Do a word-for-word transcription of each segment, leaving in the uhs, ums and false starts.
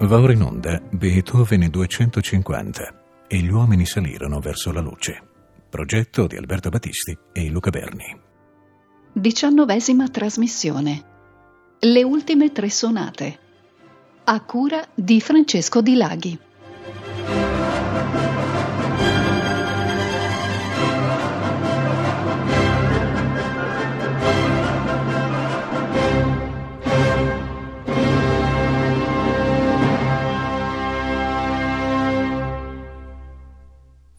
Va ora in onda Beethoven duecentocinquanta e gli uomini salirono verso la luce. Progetto di Alberto Battisti e Luca Berni. Diciannovesima trasmissione. Le ultime tre sonate. A cura di Francesco Di Laghi.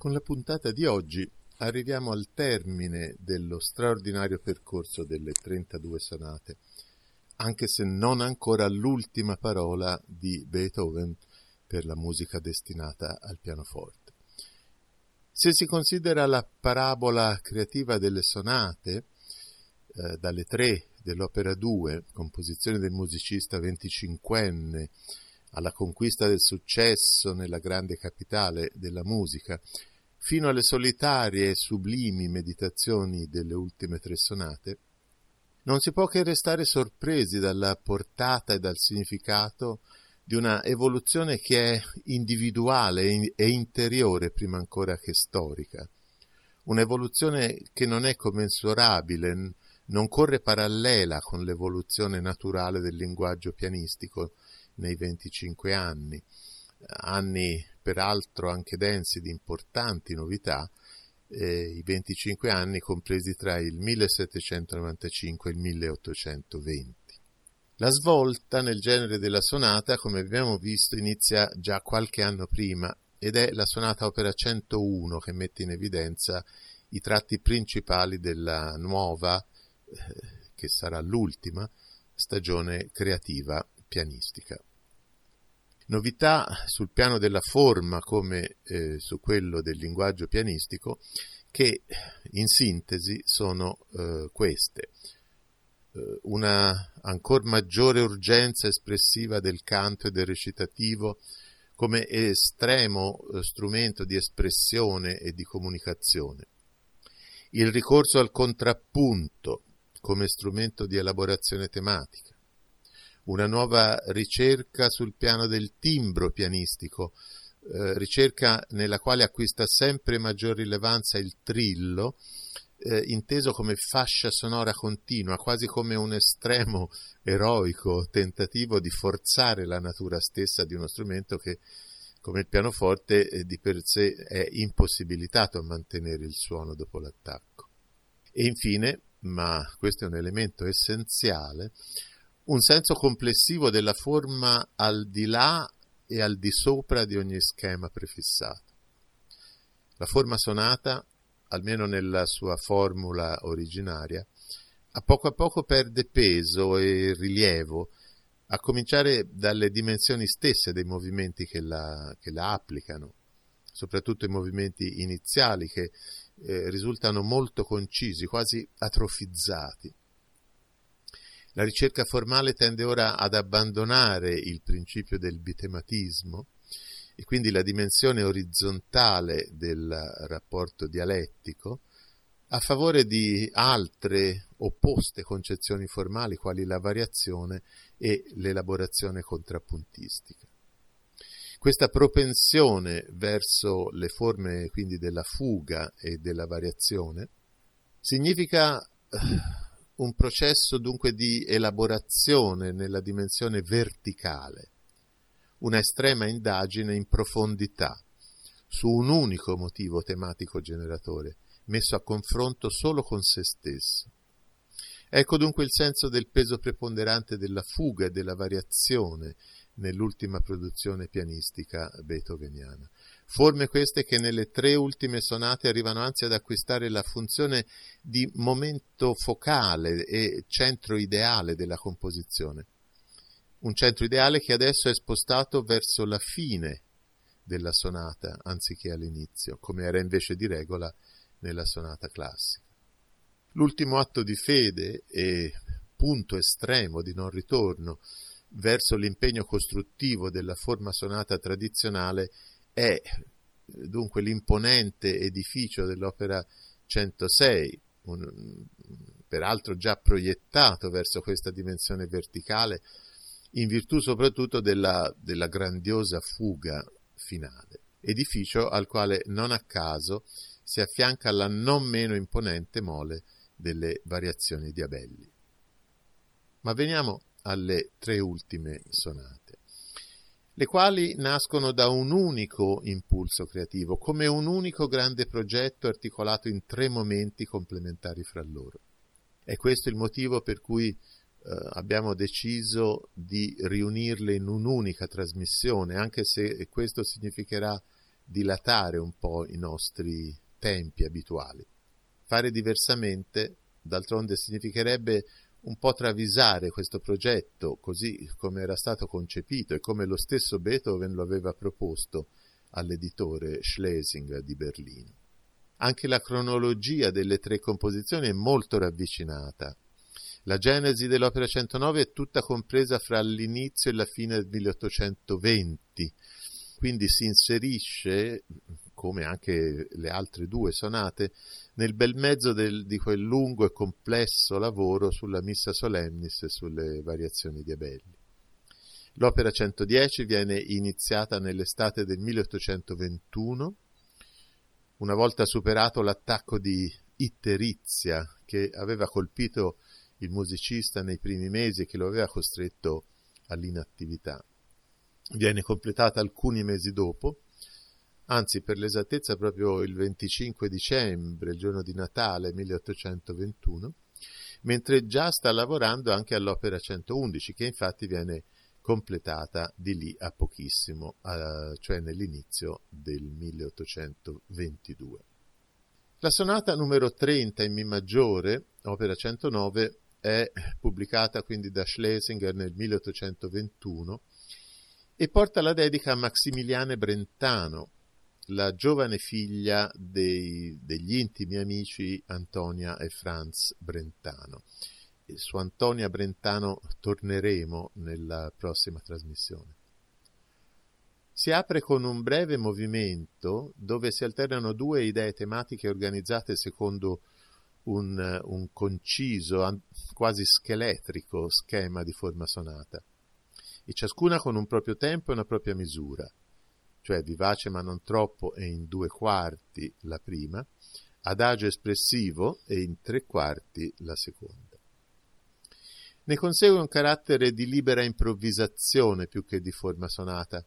Con la puntata di oggi arriviamo al termine dello straordinario percorso delle trentadue sonate, anche se non ancora l'ultima parola di Beethoven per la musica destinata al pianoforte. Se si considera la parabola creativa delle sonate, eh, dalle tre dell'opera due, composizione del musicista venticinquenne, alla conquista del successo nella grande capitale della musica, fino alle solitarie e sublimi meditazioni delle ultime tre sonate, non si può che restare sorpresi dalla portata e dal significato di una evoluzione che è individuale e interiore prima ancora che storica. Un'evoluzione che non è commensurabile, non corre parallela con l'evoluzione naturale del linguaggio pianistico nei venticinque anni, anni peraltro anche densi di importanti novità, eh, i venticinque anni compresi tra il millesettecentonovantacinque e il milleottocentoventi. La svolta nel genere della sonata, come abbiamo visto, inizia già qualche anno prima ed è la sonata opera centouno che mette in evidenza i tratti principali della nuova, eh, che sarà l'ultima, stagione creativa pianistica. Novità sul piano della forma come eh, su quello del linguaggio pianistico, che in sintesi sono eh, queste. Eh, una ancor maggiore urgenza espressiva del canto e del recitativo come estremo eh, strumento di espressione e di comunicazione. Il ricorso al contrappunto come strumento di elaborazione tematica. Una nuova ricerca sul piano del timbro pianistico, eh, ricerca nella quale acquista sempre maggior rilevanza il trillo, eh, inteso come fascia sonora continua, quasi come un estremo eroico tentativo di forzare la natura stessa di uno strumento che, come il pianoforte, eh, di per sé è impossibilitato a mantenere il suono dopo l'attacco. E infine, ma questo è un elemento essenziale, un senso complessivo della forma al di là e al di sopra di ogni schema prefissato. La forma sonata, almeno nella sua formula originaria, a poco a poco perde peso e rilievo, a cominciare dalle dimensioni stesse dei movimenti che la, che la applicano, soprattutto i movimenti iniziali che eh, risultano molto concisi, quasi atrofizzati. La ricerca formale tende ora ad abbandonare il principio del bitematismo e quindi la dimensione orizzontale del rapporto dialettico a favore di altre opposte concezioni formali quali la variazione e l'elaborazione contrappuntistica. Questa propensione verso le forme quindi della fuga e della variazione significa un processo dunque di elaborazione nella dimensione verticale, una estrema indagine in profondità su un unico motivo tematico generatore, messo a confronto solo con se stesso. Ecco dunque il senso del peso preponderante della fuga e della variazione nell'ultima produzione pianistica beethoveniana. Forme queste che nelle tre ultime sonate arrivano anzi ad acquistare la funzione di momento focale e centro ideale della composizione. Un centro ideale che adesso è spostato verso la fine della sonata, anziché all'inizio, come era invece di regola nella sonata classica. L'ultimo atto di fede e punto estremo di non ritorno verso l'impegno costruttivo della forma sonata tradizionale è dunque l'imponente edificio dell'opera centosei, un, peraltro già proiettato verso questa dimensione verticale in virtù soprattutto della, della grandiosa fuga finale, edificio al quale non a caso si affianca la non meno imponente mole delle variazioni di Abelli. Ma veniamo alle tre ultime sonate, le quali nascono da un unico impulso creativo, come un unico grande progetto articolato in tre momenti complementari fra loro. È questo il motivo per cui Uh, abbiamo deciso di riunirle in un'unica trasmissione, anche se questo significherà dilatare un po' i nostri tempi abituali. Fare diversamente, d'altronde, significherebbe un po' travisare questo progetto, così come era stato concepito e come lo stesso Beethoven lo aveva proposto all'editore Schlesinger di Berlino. Anche la cronologia delle tre composizioni è molto ravvicinata. La genesi dell'opera centonove è tutta compresa fra l'inizio e la fine del milleottocentoventi, quindi si inserisce, come anche le altre due sonate, nel bel mezzo del, di quel lungo e complesso lavoro sulla Missa Solemnis e sulle variazioni di Abelli. L'opera centodieci viene iniziata nell'estate del milleottocentoventuno, una volta superato l'attacco di itterizia che aveva colpito il musicista nei primi mesi, che lo aveva costretto all'inattività. Viene completata alcuni mesi dopo, anzi per l'esattezza proprio il venticinque dicembre, il giorno di Natale milleottocentoventuno, mentre già sta lavorando anche all'opera centoundici, che infatti viene completata di lì a pochissimo, eh, cioè nell'inizio del milleottocentoventidue. La sonata numero trenta in Mi maggiore, opera centonove, è pubblicata quindi da Schlesinger nel milleottocentoventuno e porta la dedica a Maximiliane Brentano, la giovane figlia dei, degli intimi amici Antonia e Franz Brentano. E su Antonia Brentano torneremo nella prossima trasmissione. Si apre con un breve movimento dove si alternano due idee tematiche organizzate secondo Un, un conciso, quasi scheletrico schema di forma sonata, e ciascuna con un proprio tempo e una propria misura, cioè vivace ma non troppo e in due quarti la prima, adagio espressivo e in tre quarti la seconda. Ne consegue un carattere di libera improvvisazione più che di forma sonata,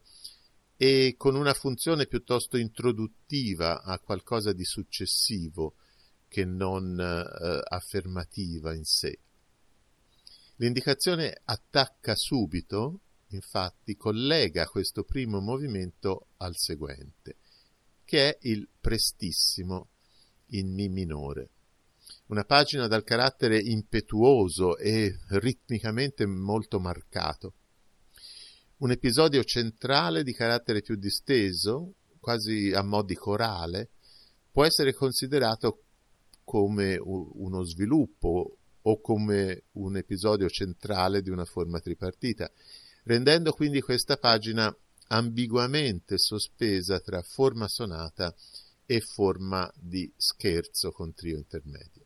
e con una funzione piuttosto introduttiva a qualcosa di successivo che non eh, affermativa in sé. L'indicazione attacca subito, infatti, collega questo primo movimento al seguente, che è il prestissimo in Mi minore. Una pagina dal carattere impetuoso e ritmicamente molto marcato. Un episodio centrale di carattere più disteso, quasi a mo' di corale, può essere considerato come uno sviluppo o come un episodio centrale di una forma tripartita, rendendo quindi questa pagina ambiguamente sospesa tra forma sonata e forma di scherzo con trio intermedio.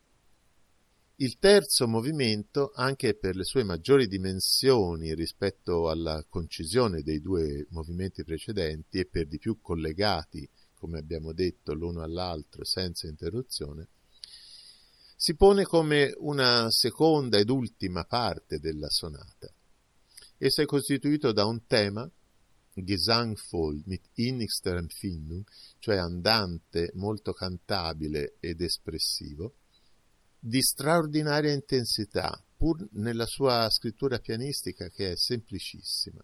Il terzo movimento, anche per le sue maggiori dimensioni rispetto alla concisione dei due movimenti precedenti e per di più collegati, come abbiamo detto, l'uno all'altro senza interruzione, si pone come una seconda ed ultima parte della sonata. Esso è costituito da un tema, Gesangvoll mit innigster Empfindung, cioè andante, molto cantabile ed espressivo, di straordinaria intensità, pur nella sua scrittura pianistica che è semplicissima.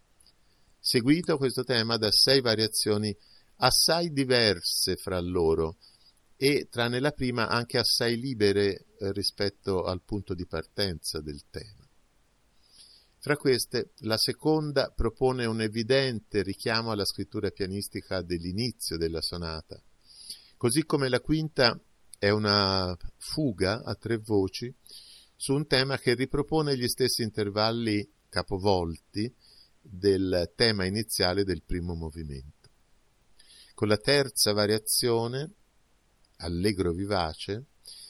Seguito questo tema da sei variazioni assai diverse fra loro, e tranne la prima anche assai libere rispetto al punto di partenza del tema. Fra queste, la seconda propone un evidente richiamo alla scrittura pianistica dell'inizio della sonata, così come la quinta è una fuga a tre voci su un tema che ripropone gli stessi intervalli capovolti del tema iniziale del primo movimento. Con la terza variazione, allegro vivace,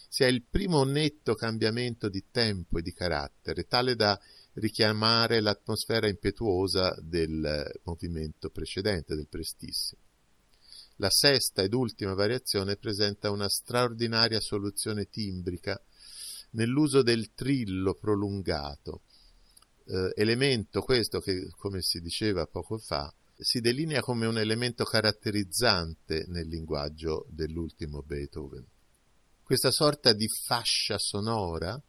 si ha il primo netto cambiamento di tempo e di carattere, tale da richiamare l'atmosfera impetuosa del movimento precedente, del prestissimo. La sesta ed ultima variazione presenta una straordinaria soluzione timbrica nell'uso del trillo prolungato, eh, elemento questo che, come si diceva poco fa, si delinea come un elemento caratterizzante nel linguaggio dell'ultimo Beethoven. Questa sorta di fascia sonora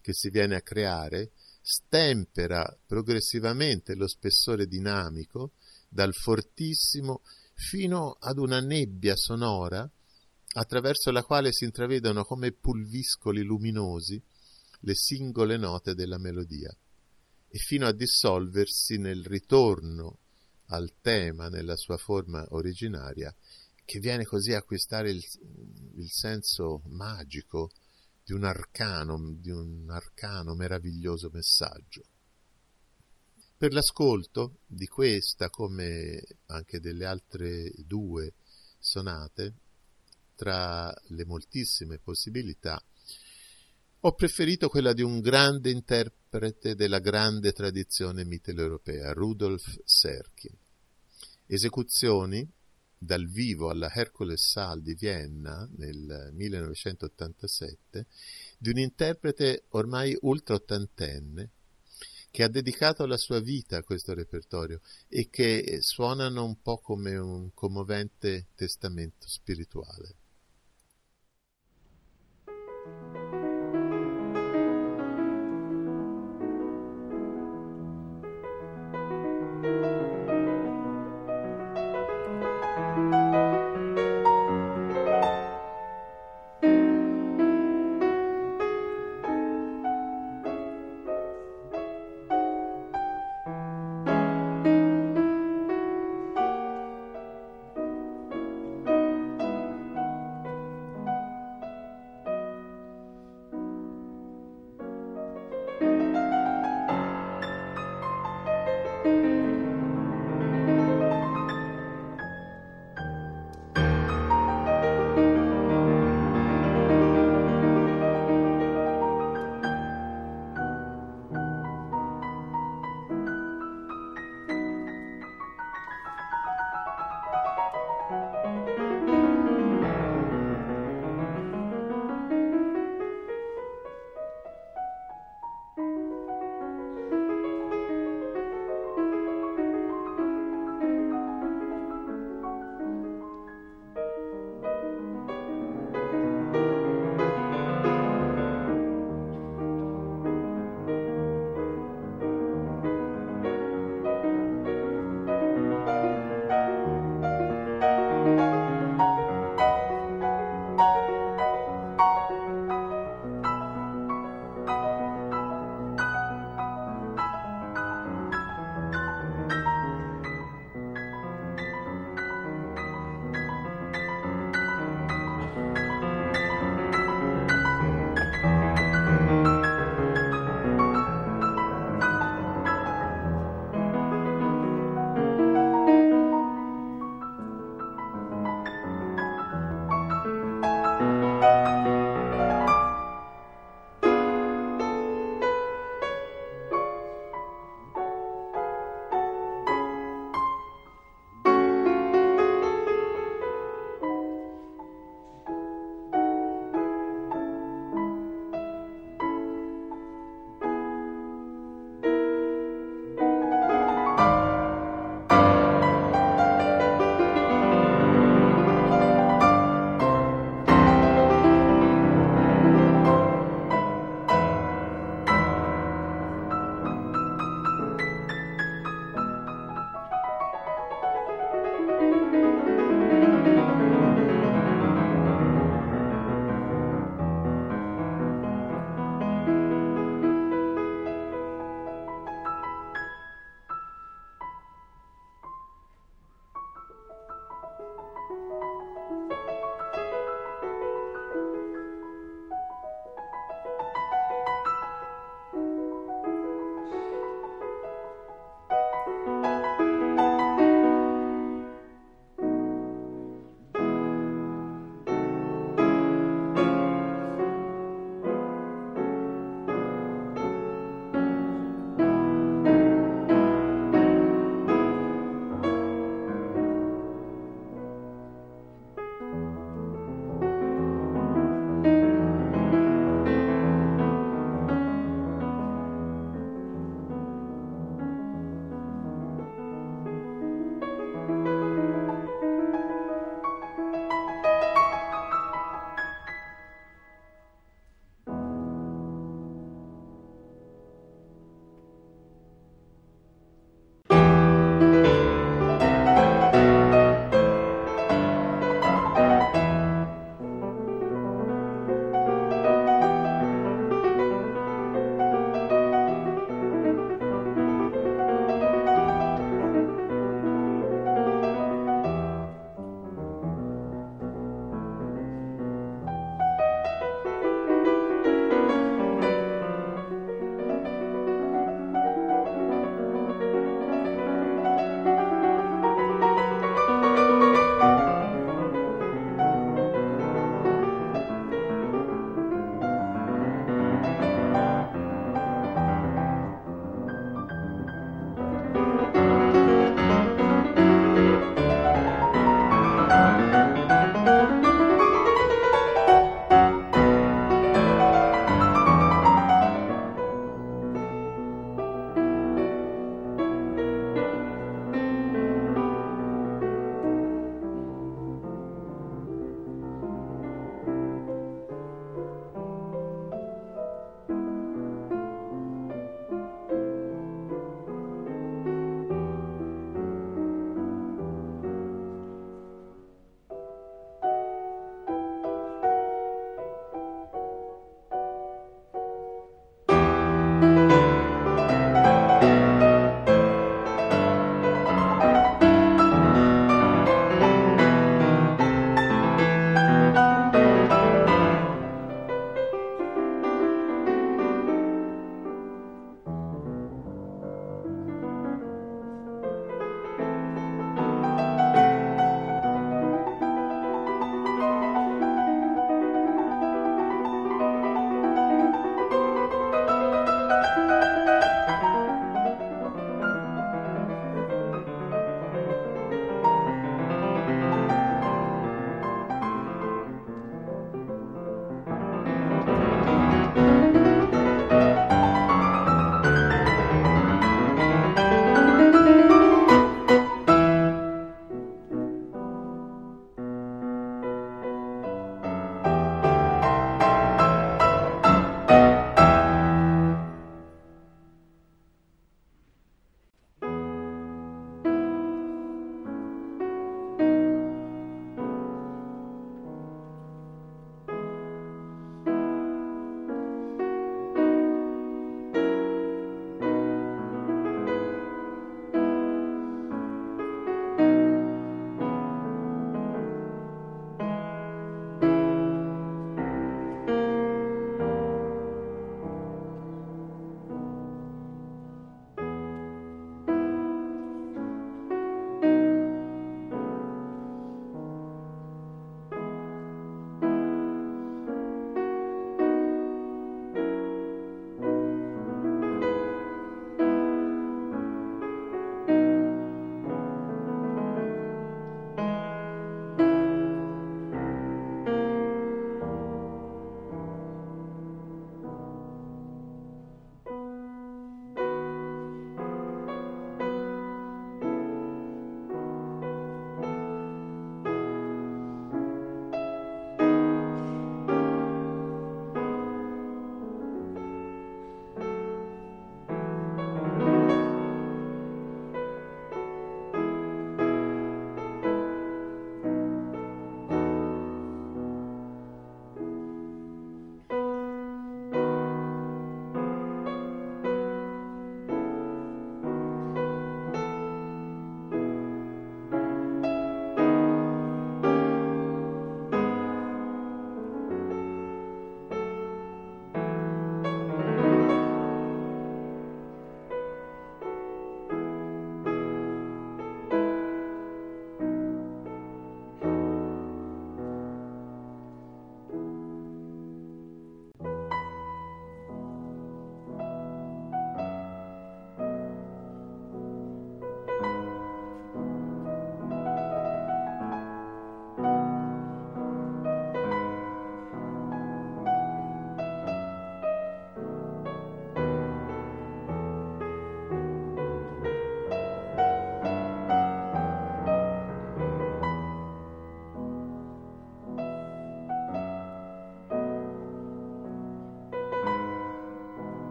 che si viene a creare stempera progressivamente lo spessore dinamico dal fortissimo fino ad una nebbia sonora attraverso la quale si intravedono come pulviscoli luminosi le singole note della melodia e fino a dissolversi nel ritorno al tema nella sua forma originaria, che viene così a acquistare il, il senso magico di un arcano, di un arcano meraviglioso messaggio. Per l'ascolto di questa, come anche delle altre due sonate, tra le moltissime possibilità, ho preferito quella di un grande interprete della grande tradizione mitteleuropea, Rudolf Serkin. Esecuzioni dal vivo alla Hercules Saal di Vienna nel millenovecentottantasette di un interprete ormai ultraottantenne che ha dedicato la sua vita a questo repertorio e che suonano un po' come un commovente testamento spirituale.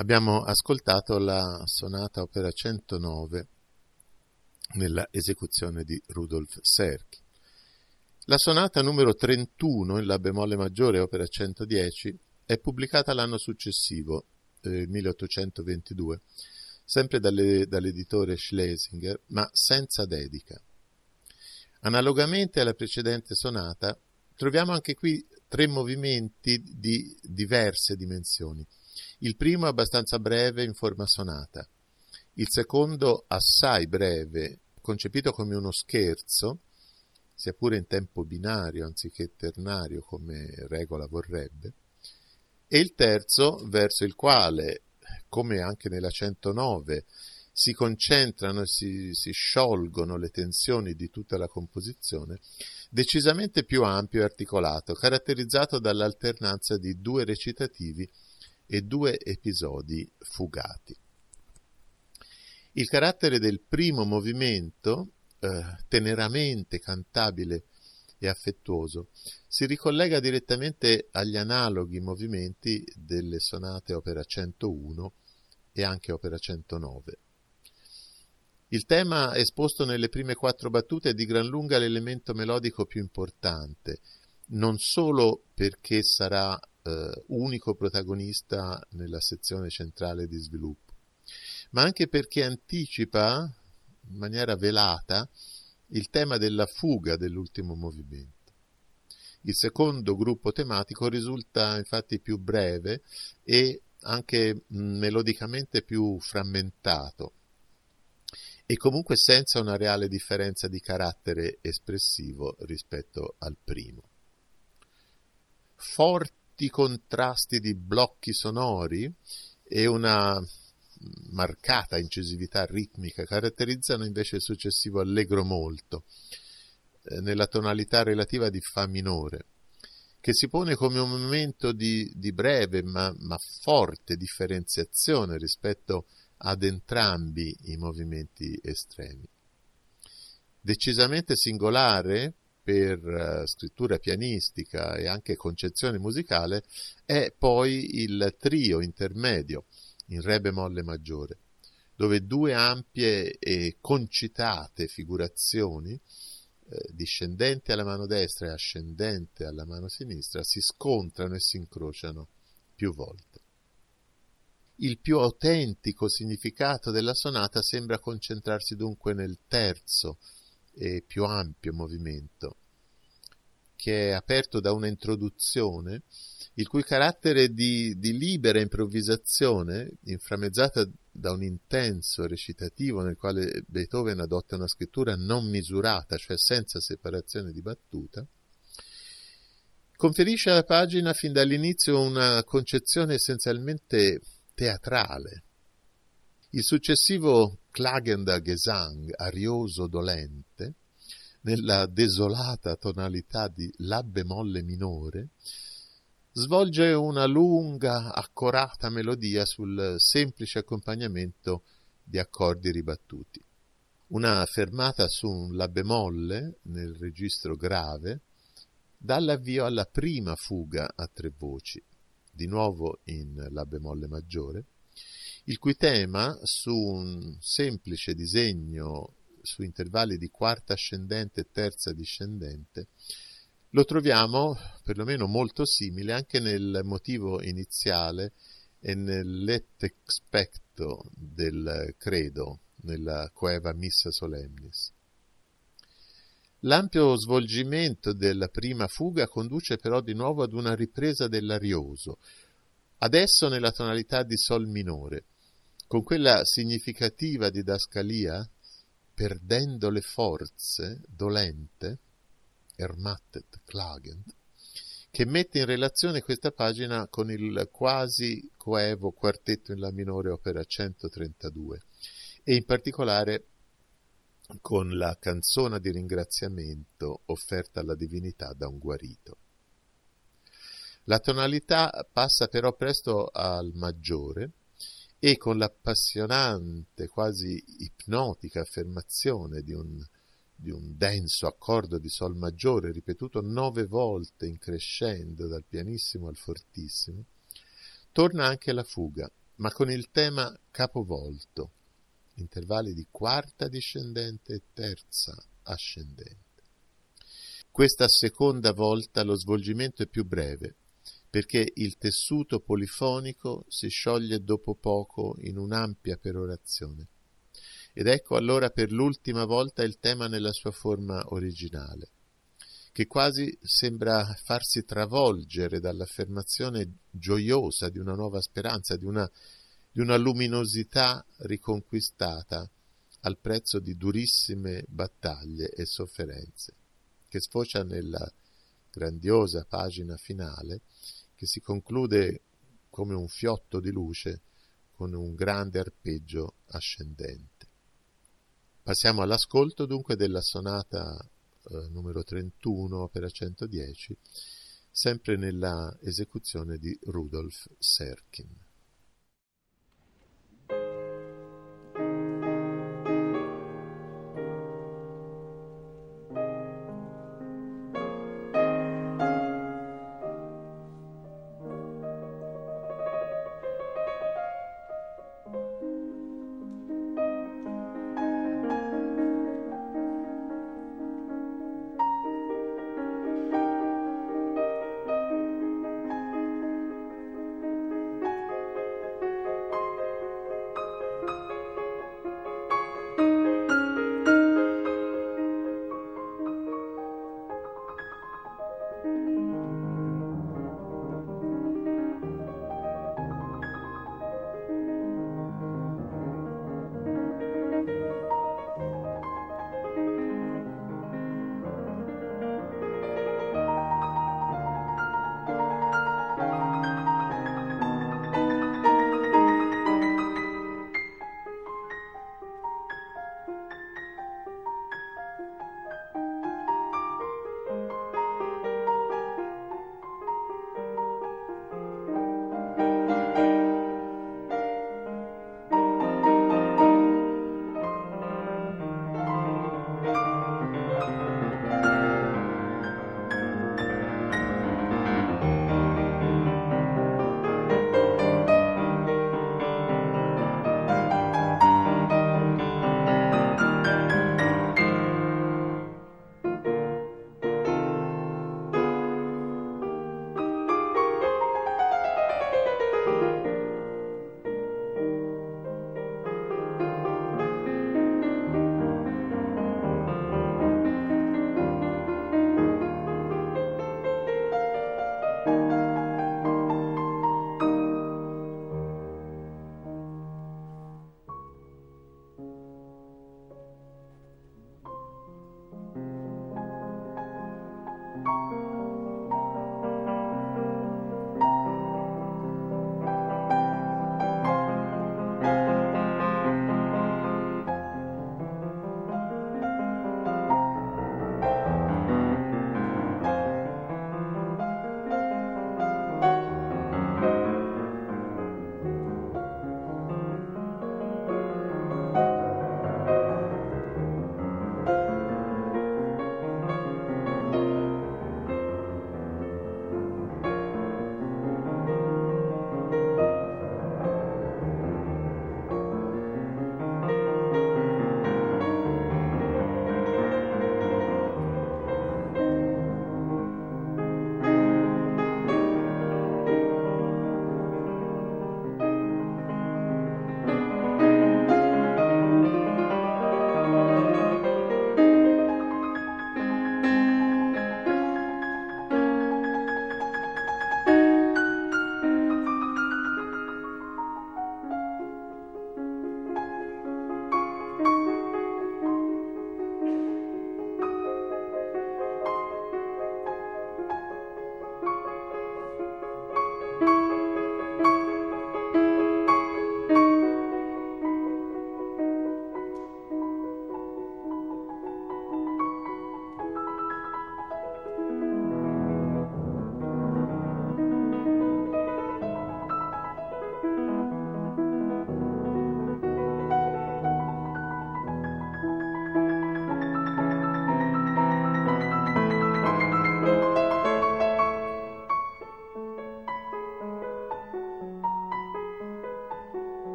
Abbiamo ascoltato la sonata opera centonove nella esecuzione di Rudolf Serkin. La sonata numero trentuno in la bemolle maggiore opera centodieci è pubblicata l'anno successivo, eh, milleottocentoventidue, sempre dalle, dall'editore Schlesinger, ma senza dedica. Analogamente alla precedente sonata, troviamo anche qui tre movimenti di diverse dimensioni. Il primo è abbastanza breve in forma sonata, il secondo assai breve, concepito come uno scherzo, sia pure in tempo binario anziché ternario come regola vorrebbe, e il terzo verso il quale, come anche nella centonove, si concentrano e si, si sciolgono le tensioni di tutta la composizione, decisamente più ampio e articolato, caratterizzato dall'alternanza di due recitativi e due episodi fugati. Il carattere del primo movimento, eh, teneramente cantabile e affettuoso, si ricollega direttamente agli analoghi movimenti delle sonate opera centouno e anche opera centonove. Il tema esposto nelle prime quattro battute è di gran lunga l'elemento melodico più importante, non solo perché sarà eh, unico protagonista nella sezione centrale di sviluppo, ma anche perché anticipa in maniera velata il tema della fuga dell'ultimo movimento. Il secondo gruppo tematico risulta infatti più breve e anche melodicamente più frammentato, e comunque senza una reale differenza di carattere espressivo rispetto al primo. Forti contrasti di blocchi sonori e una marcata incisività ritmica caratterizzano invece il successivo allegro molto, nella tonalità relativa di Fa minore, che si pone come un momento di, di breve ma, ma forte differenziazione rispetto ad entrambi i movimenti estremi. Decisamente singolare per scrittura pianistica e anche concezione musicale è poi il trio intermedio in re bemolle maggiore, dove due ampie e concitate figurazioni eh, discendente alla mano destra e ascendente alla mano sinistra si scontrano e si incrociano più volte. Il più autentico significato della sonata sembra concentrarsi dunque nel terzo e più ampio movimento, che è aperto da una introduzione, il cui carattere di, di libera improvvisazione, inframmezzata da un intenso recitativo nel quale Beethoven adotta una scrittura non misurata, cioè senza separazione di battuta, conferisce alla pagina fin dall'inizio una concezione essenzialmente teatrale. Il successivo klagender Gesang, arioso dolente, nella desolata tonalità di La bemolle minore, svolge una lunga, accorata melodia sul semplice accompagnamento di accordi ribattuti. Una fermata su un La bemolle, nel registro grave, dà l'avvio alla prima fuga a tre voci, di nuovo in La bemolle maggiore, il cui tema, su un semplice disegno su intervalli di quarta ascendente e terza discendente, lo troviamo perlomeno molto simile anche nel motivo iniziale e nell'etexpecto del credo nella coeva Missa Solemnis. L'ampio svolgimento della prima fuga conduce però di nuovo ad una ripresa dell'arioso, adesso nella tonalità di Sol minore, con quella significativa didascalia perdendo le forze, dolente, ermattet klagend, che mette in relazione questa pagina con il quasi coevo quartetto in La minore opera centotrentadue e in particolare con la canzona di ringraziamento offerta alla divinità da un guarito. La tonalità passa però presto al maggiore e con l'appassionante, quasi ipnotica affermazione di un, di un denso accordo di Sol maggiore ripetuto nove volte in crescendo dal pianissimo al fortissimo, torna anche la fuga, ma con il tema capovolto, intervalli di quarta discendente e terza ascendente. Questa seconda volta lo svolgimento è più breve, perché il tessuto polifonico si scioglie dopo poco in un'ampia perorazione. Ed ecco allora per l'ultima volta il tema nella sua forma originale, che quasi sembra farsi travolgere dall'affermazione gioiosa di una nuova speranza, di una, di una luminosità riconquistata al prezzo di durissime battaglie e sofferenze, che sfocia nella grandiosa pagina finale, che si conclude come un fiotto di luce con un grande arpeggio ascendente. Passiamo all'ascolto dunque della sonata eh, numero trentuno, opera centodieci, sempre nella esecuzione di Rudolf Serkin.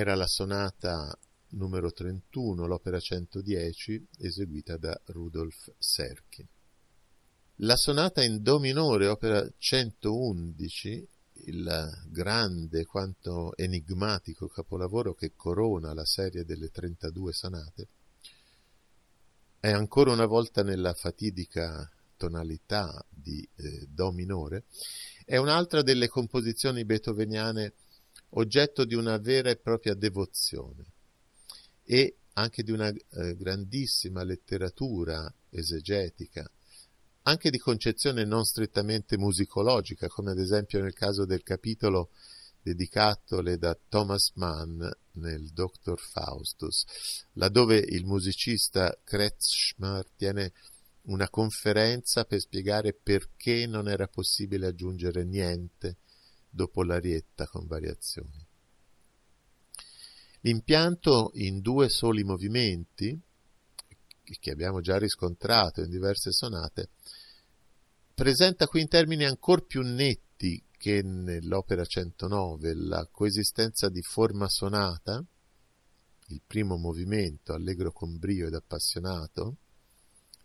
Era la sonata numero trentuno, l'opera centodieci, eseguita da Rudolf Serkin. La sonata in do minore, opera centoundici, il grande quanto enigmatico capolavoro che corona la serie delle trentadue sonate, è ancora una volta nella fatidica tonalità di eh, do minore, è un'altra delle composizioni beethoveniane oggetto di una vera e propria devozione e anche di una eh, grandissima letteratura esegetica, anche di concezione non strettamente musicologica, come ad esempio nel caso del capitolo dedicatole da Thomas Mann nel Doctor Faustus, laddove il musicista Kretschmer tiene una conferenza per spiegare perché non era possibile aggiungere niente dopo l'arietta con variazioni. L'impianto in due soli movimenti, che abbiamo già riscontrato in diverse sonate, presenta qui in termini ancor più netti che nell'opera centonove la coesistenza di forma sonata, il primo movimento allegro con brio ed appassionato,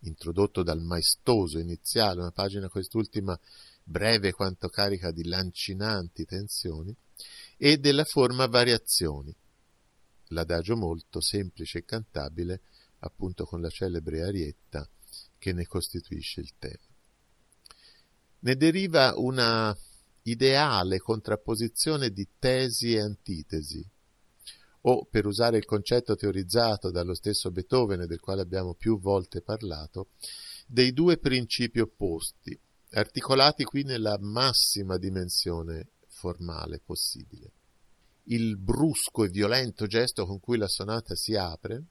introdotto dal maestoso iniziale, una pagina quest'ultima breve quanto carica di lancinanti tensioni, e della forma variazioni, l'adagio molto semplice e cantabile, appunto con la celebre arietta che ne costituisce il tema. Ne deriva una ideale contrapposizione di tesi e antitesi, o, per usare il concetto teorizzato dallo stesso Beethoven, del quale abbiamo più volte parlato, dei due principi opposti, articolati qui nella massima dimensione formale possibile. Il brusco e violento gesto con cui la sonata si apre,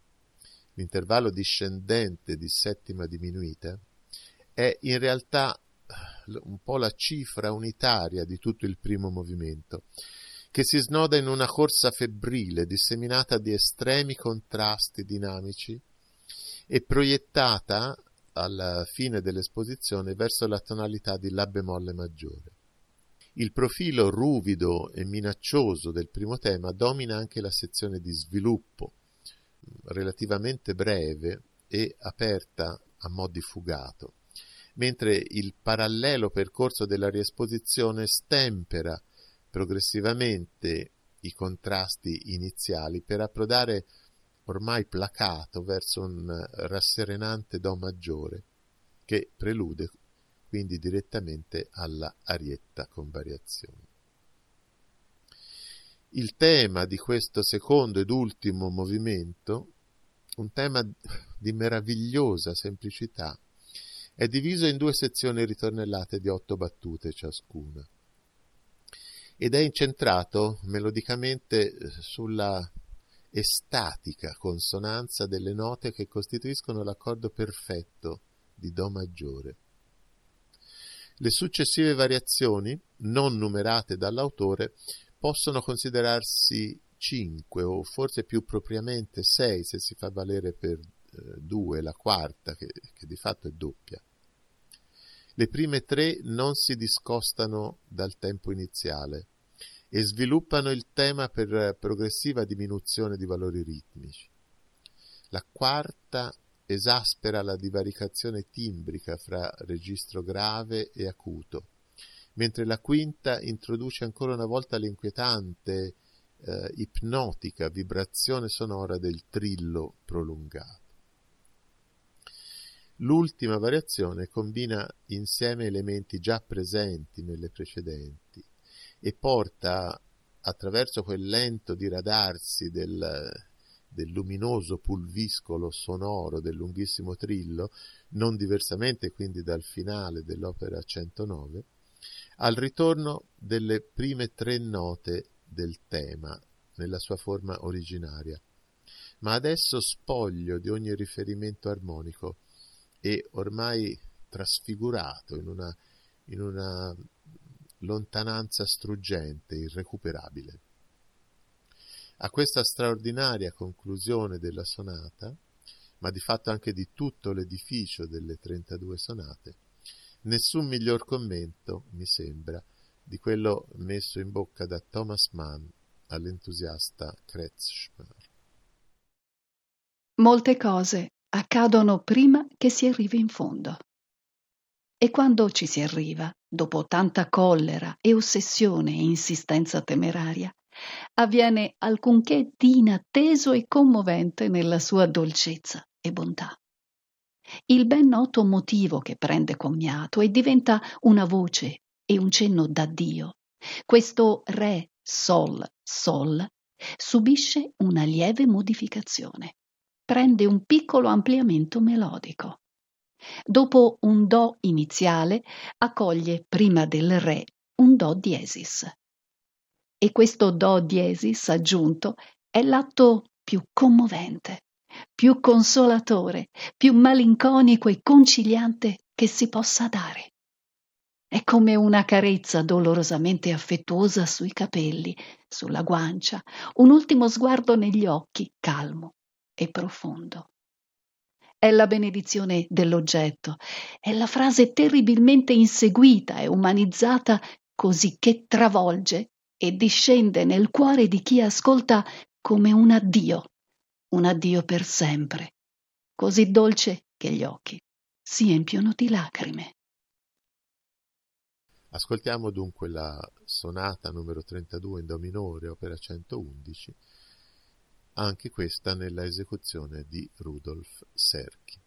l'intervallo discendente di settima diminuita, è in realtà un po' la cifra unitaria di tutto il primo movimento, che si snoda in una corsa febbrile disseminata di estremi contrasti dinamici e proiettata alla fine dell'esposizione verso la tonalità di La bemolle maggiore. Il profilo ruvido e minaccioso del primo tema domina anche la sezione di sviluppo, relativamente breve e aperta a mo' di fugato, mentre il parallelo percorso della riesposizione stempera progressivamente i contrasti iniziali per approdare ormai placato verso un rasserenante do maggiore che prelude quindi direttamente alla arietta con variazioni. Il tema di questo secondo ed ultimo movimento, un tema di meravigliosa semplicità, è diviso in due sezioni ritornellate di otto battute ciascuna ed è incentrato melodicamente sulla estatica consonanza delle note che costituiscono l'accordo perfetto di do maggiore. Le successive variazioni, non numerate dall'autore, possono considerarsi cinque o forse più propriamente sei se si fa valere per eh, due la quarta, che, che di fatto è doppia. Le prime tre non si discostano dal tempo iniziale e sviluppano il tema per eh, progressiva diminuzione di valori ritmici. La quarta esaspera la divaricazione timbrica fra registro grave e acuto, mentre la quinta introduce ancora una volta l'inquietante, eh, ipnotica vibrazione sonora del trillo prolungato. L'ultima variazione combina insieme elementi già presenti nelle precedenti e porta, attraverso quel lento diradarsi del, del luminoso pulviscolo sonoro del lunghissimo trillo, non diversamente quindi dal finale dell'opera centonove, al ritorno delle prime tre note del tema nella sua forma originaria, ma adesso spoglio di ogni riferimento armonico e ormai trasfigurato in una, in una lontananza struggente, irrecuperabile. A questa straordinaria conclusione della sonata, ma di fatto anche di tutto l'edificio delle trentadue sonate, nessun miglior commento, mi sembra, di quello messo in bocca da Thomas Mann all'entusiasta Kretschmer. Molte cose accadono prima che si arrivi in fondo. E quando ci si arriva, dopo tanta collera e ossessione e insistenza temeraria, avviene alcunché di inatteso e commovente nella sua dolcezza e bontà. Il ben noto motivo che prende commiato e diventa una voce e un cenno da Dio, questo re sol sol subisce una lieve modificazione, prende un piccolo ampliamento melodico. Dopo un do iniziale accoglie prima del re un do diesis. E questo do diesis aggiunto è l'atto più commovente, più consolatore, più malinconico e conciliante che si possa dare. È come una carezza dolorosamente affettuosa sui capelli, sulla guancia, un ultimo sguardo negli occhi, calmo e profondo. È la benedizione dell'oggetto, è la frase terribilmente inseguita e umanizzata, così che travolge e discende nel cuore di chi ascolta come un addio, un addio per sempre, così dolce che gli occhi si empiono di lacrime. Ascoltiamo dunque la sonata numero trentadue in do minore, opera centoundici, anche questa nella esecuzione di Rudolf Serkin.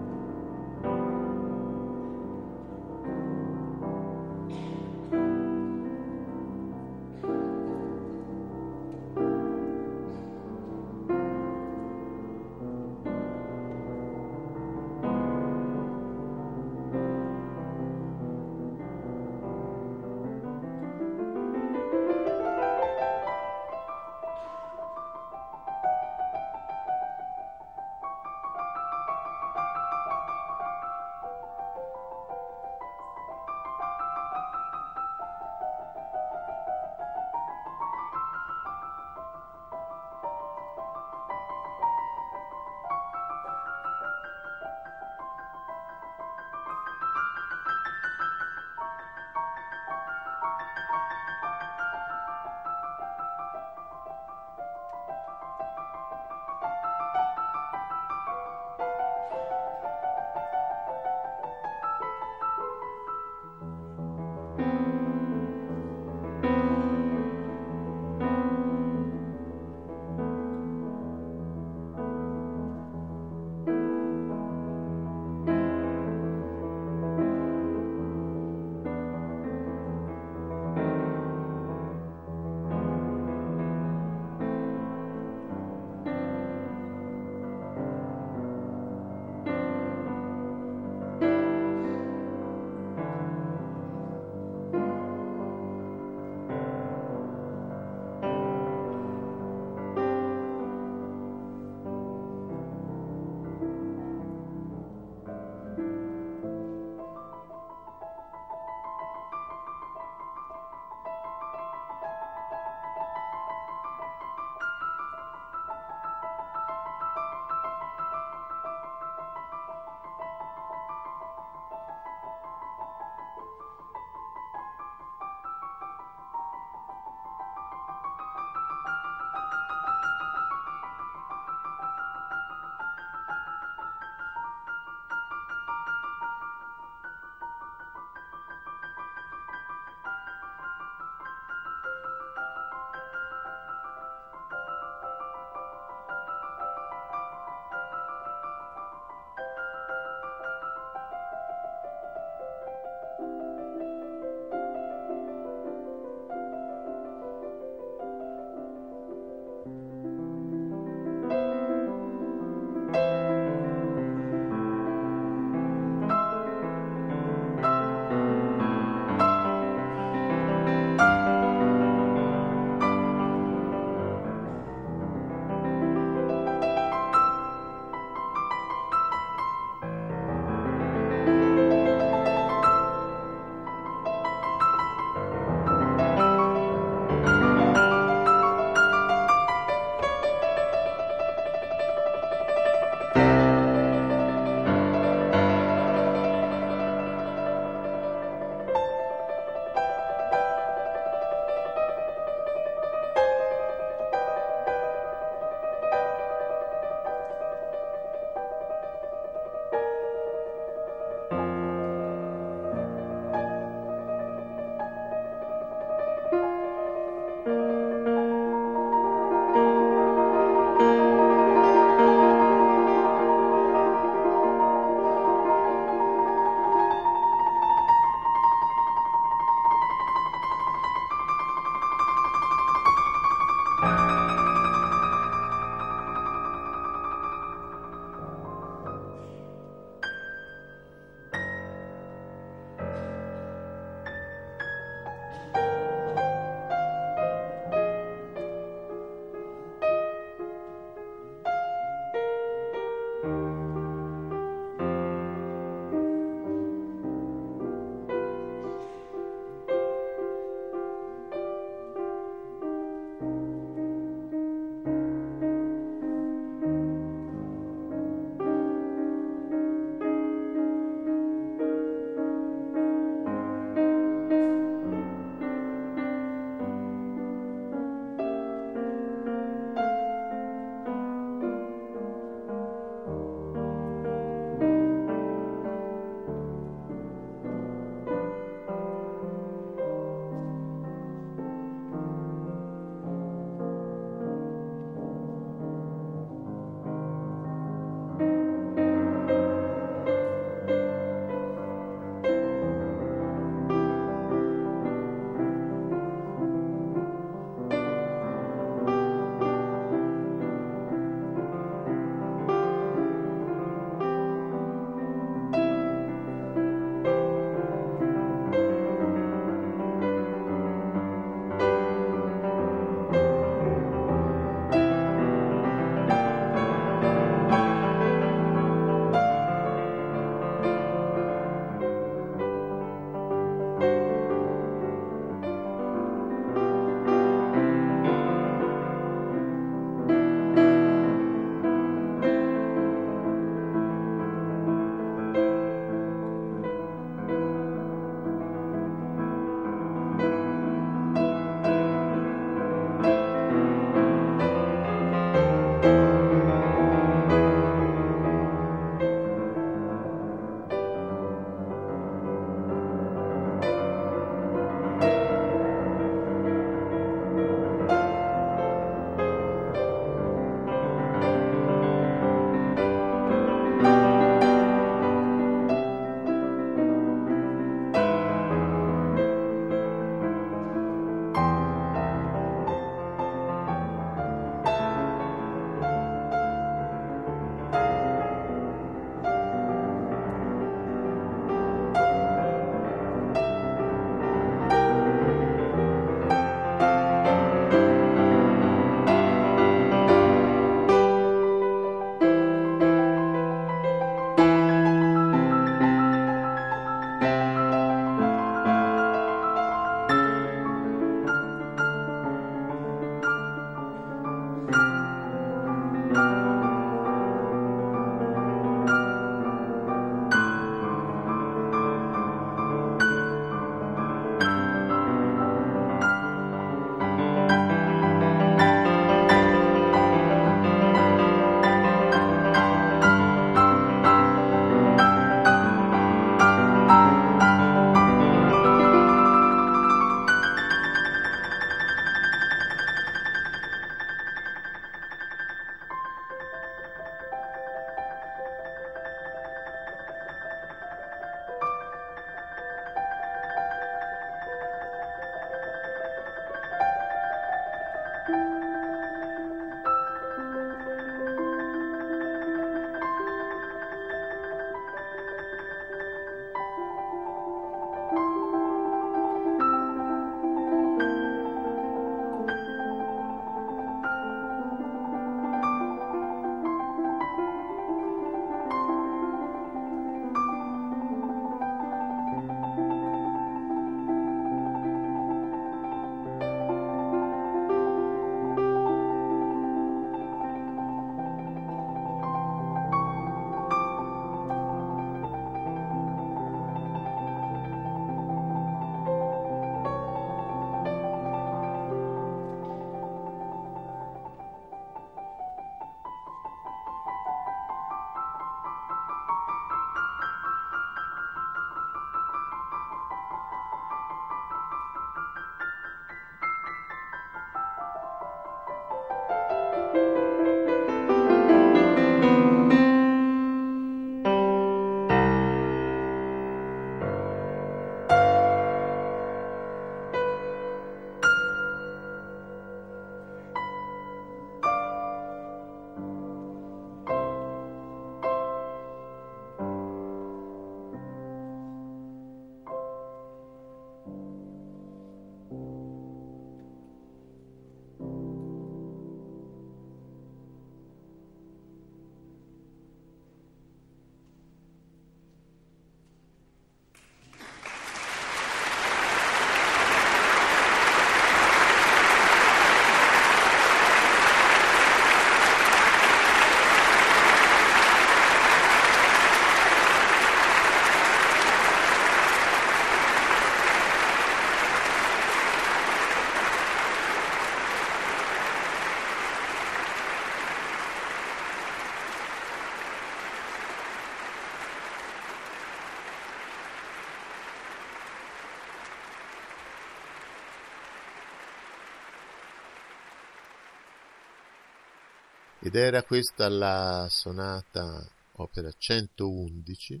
ed era questa la sonata opera centoundici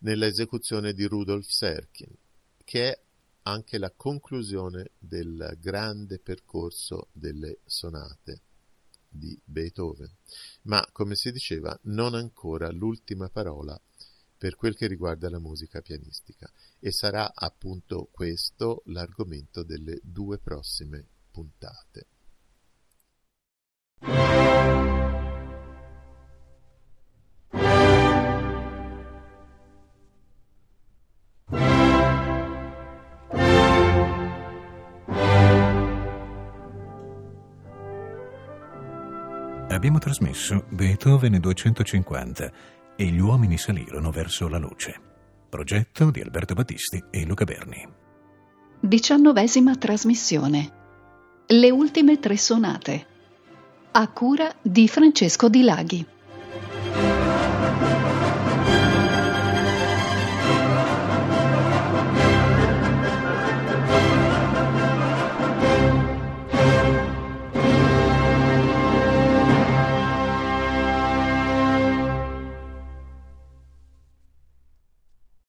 nella esecuzione di Rudolf Serkin, che è anche la conclusione del grande percorso delle sonate di Beethoven, ma come si diceva non ancora l'ultima parola per quel che riguarda la musica pianistica, e sarà appunto questo l'argomento delle due prossime puntate. Abbiamo trasmesso Beethoven duecentocinquanta e gli uomini salirono verso la luce. Progetto di Alberto Battisti e Luca Berni. Diciannovesima trasmissione. Le ultime tre sonate. A cura di Francesco Di Laghi.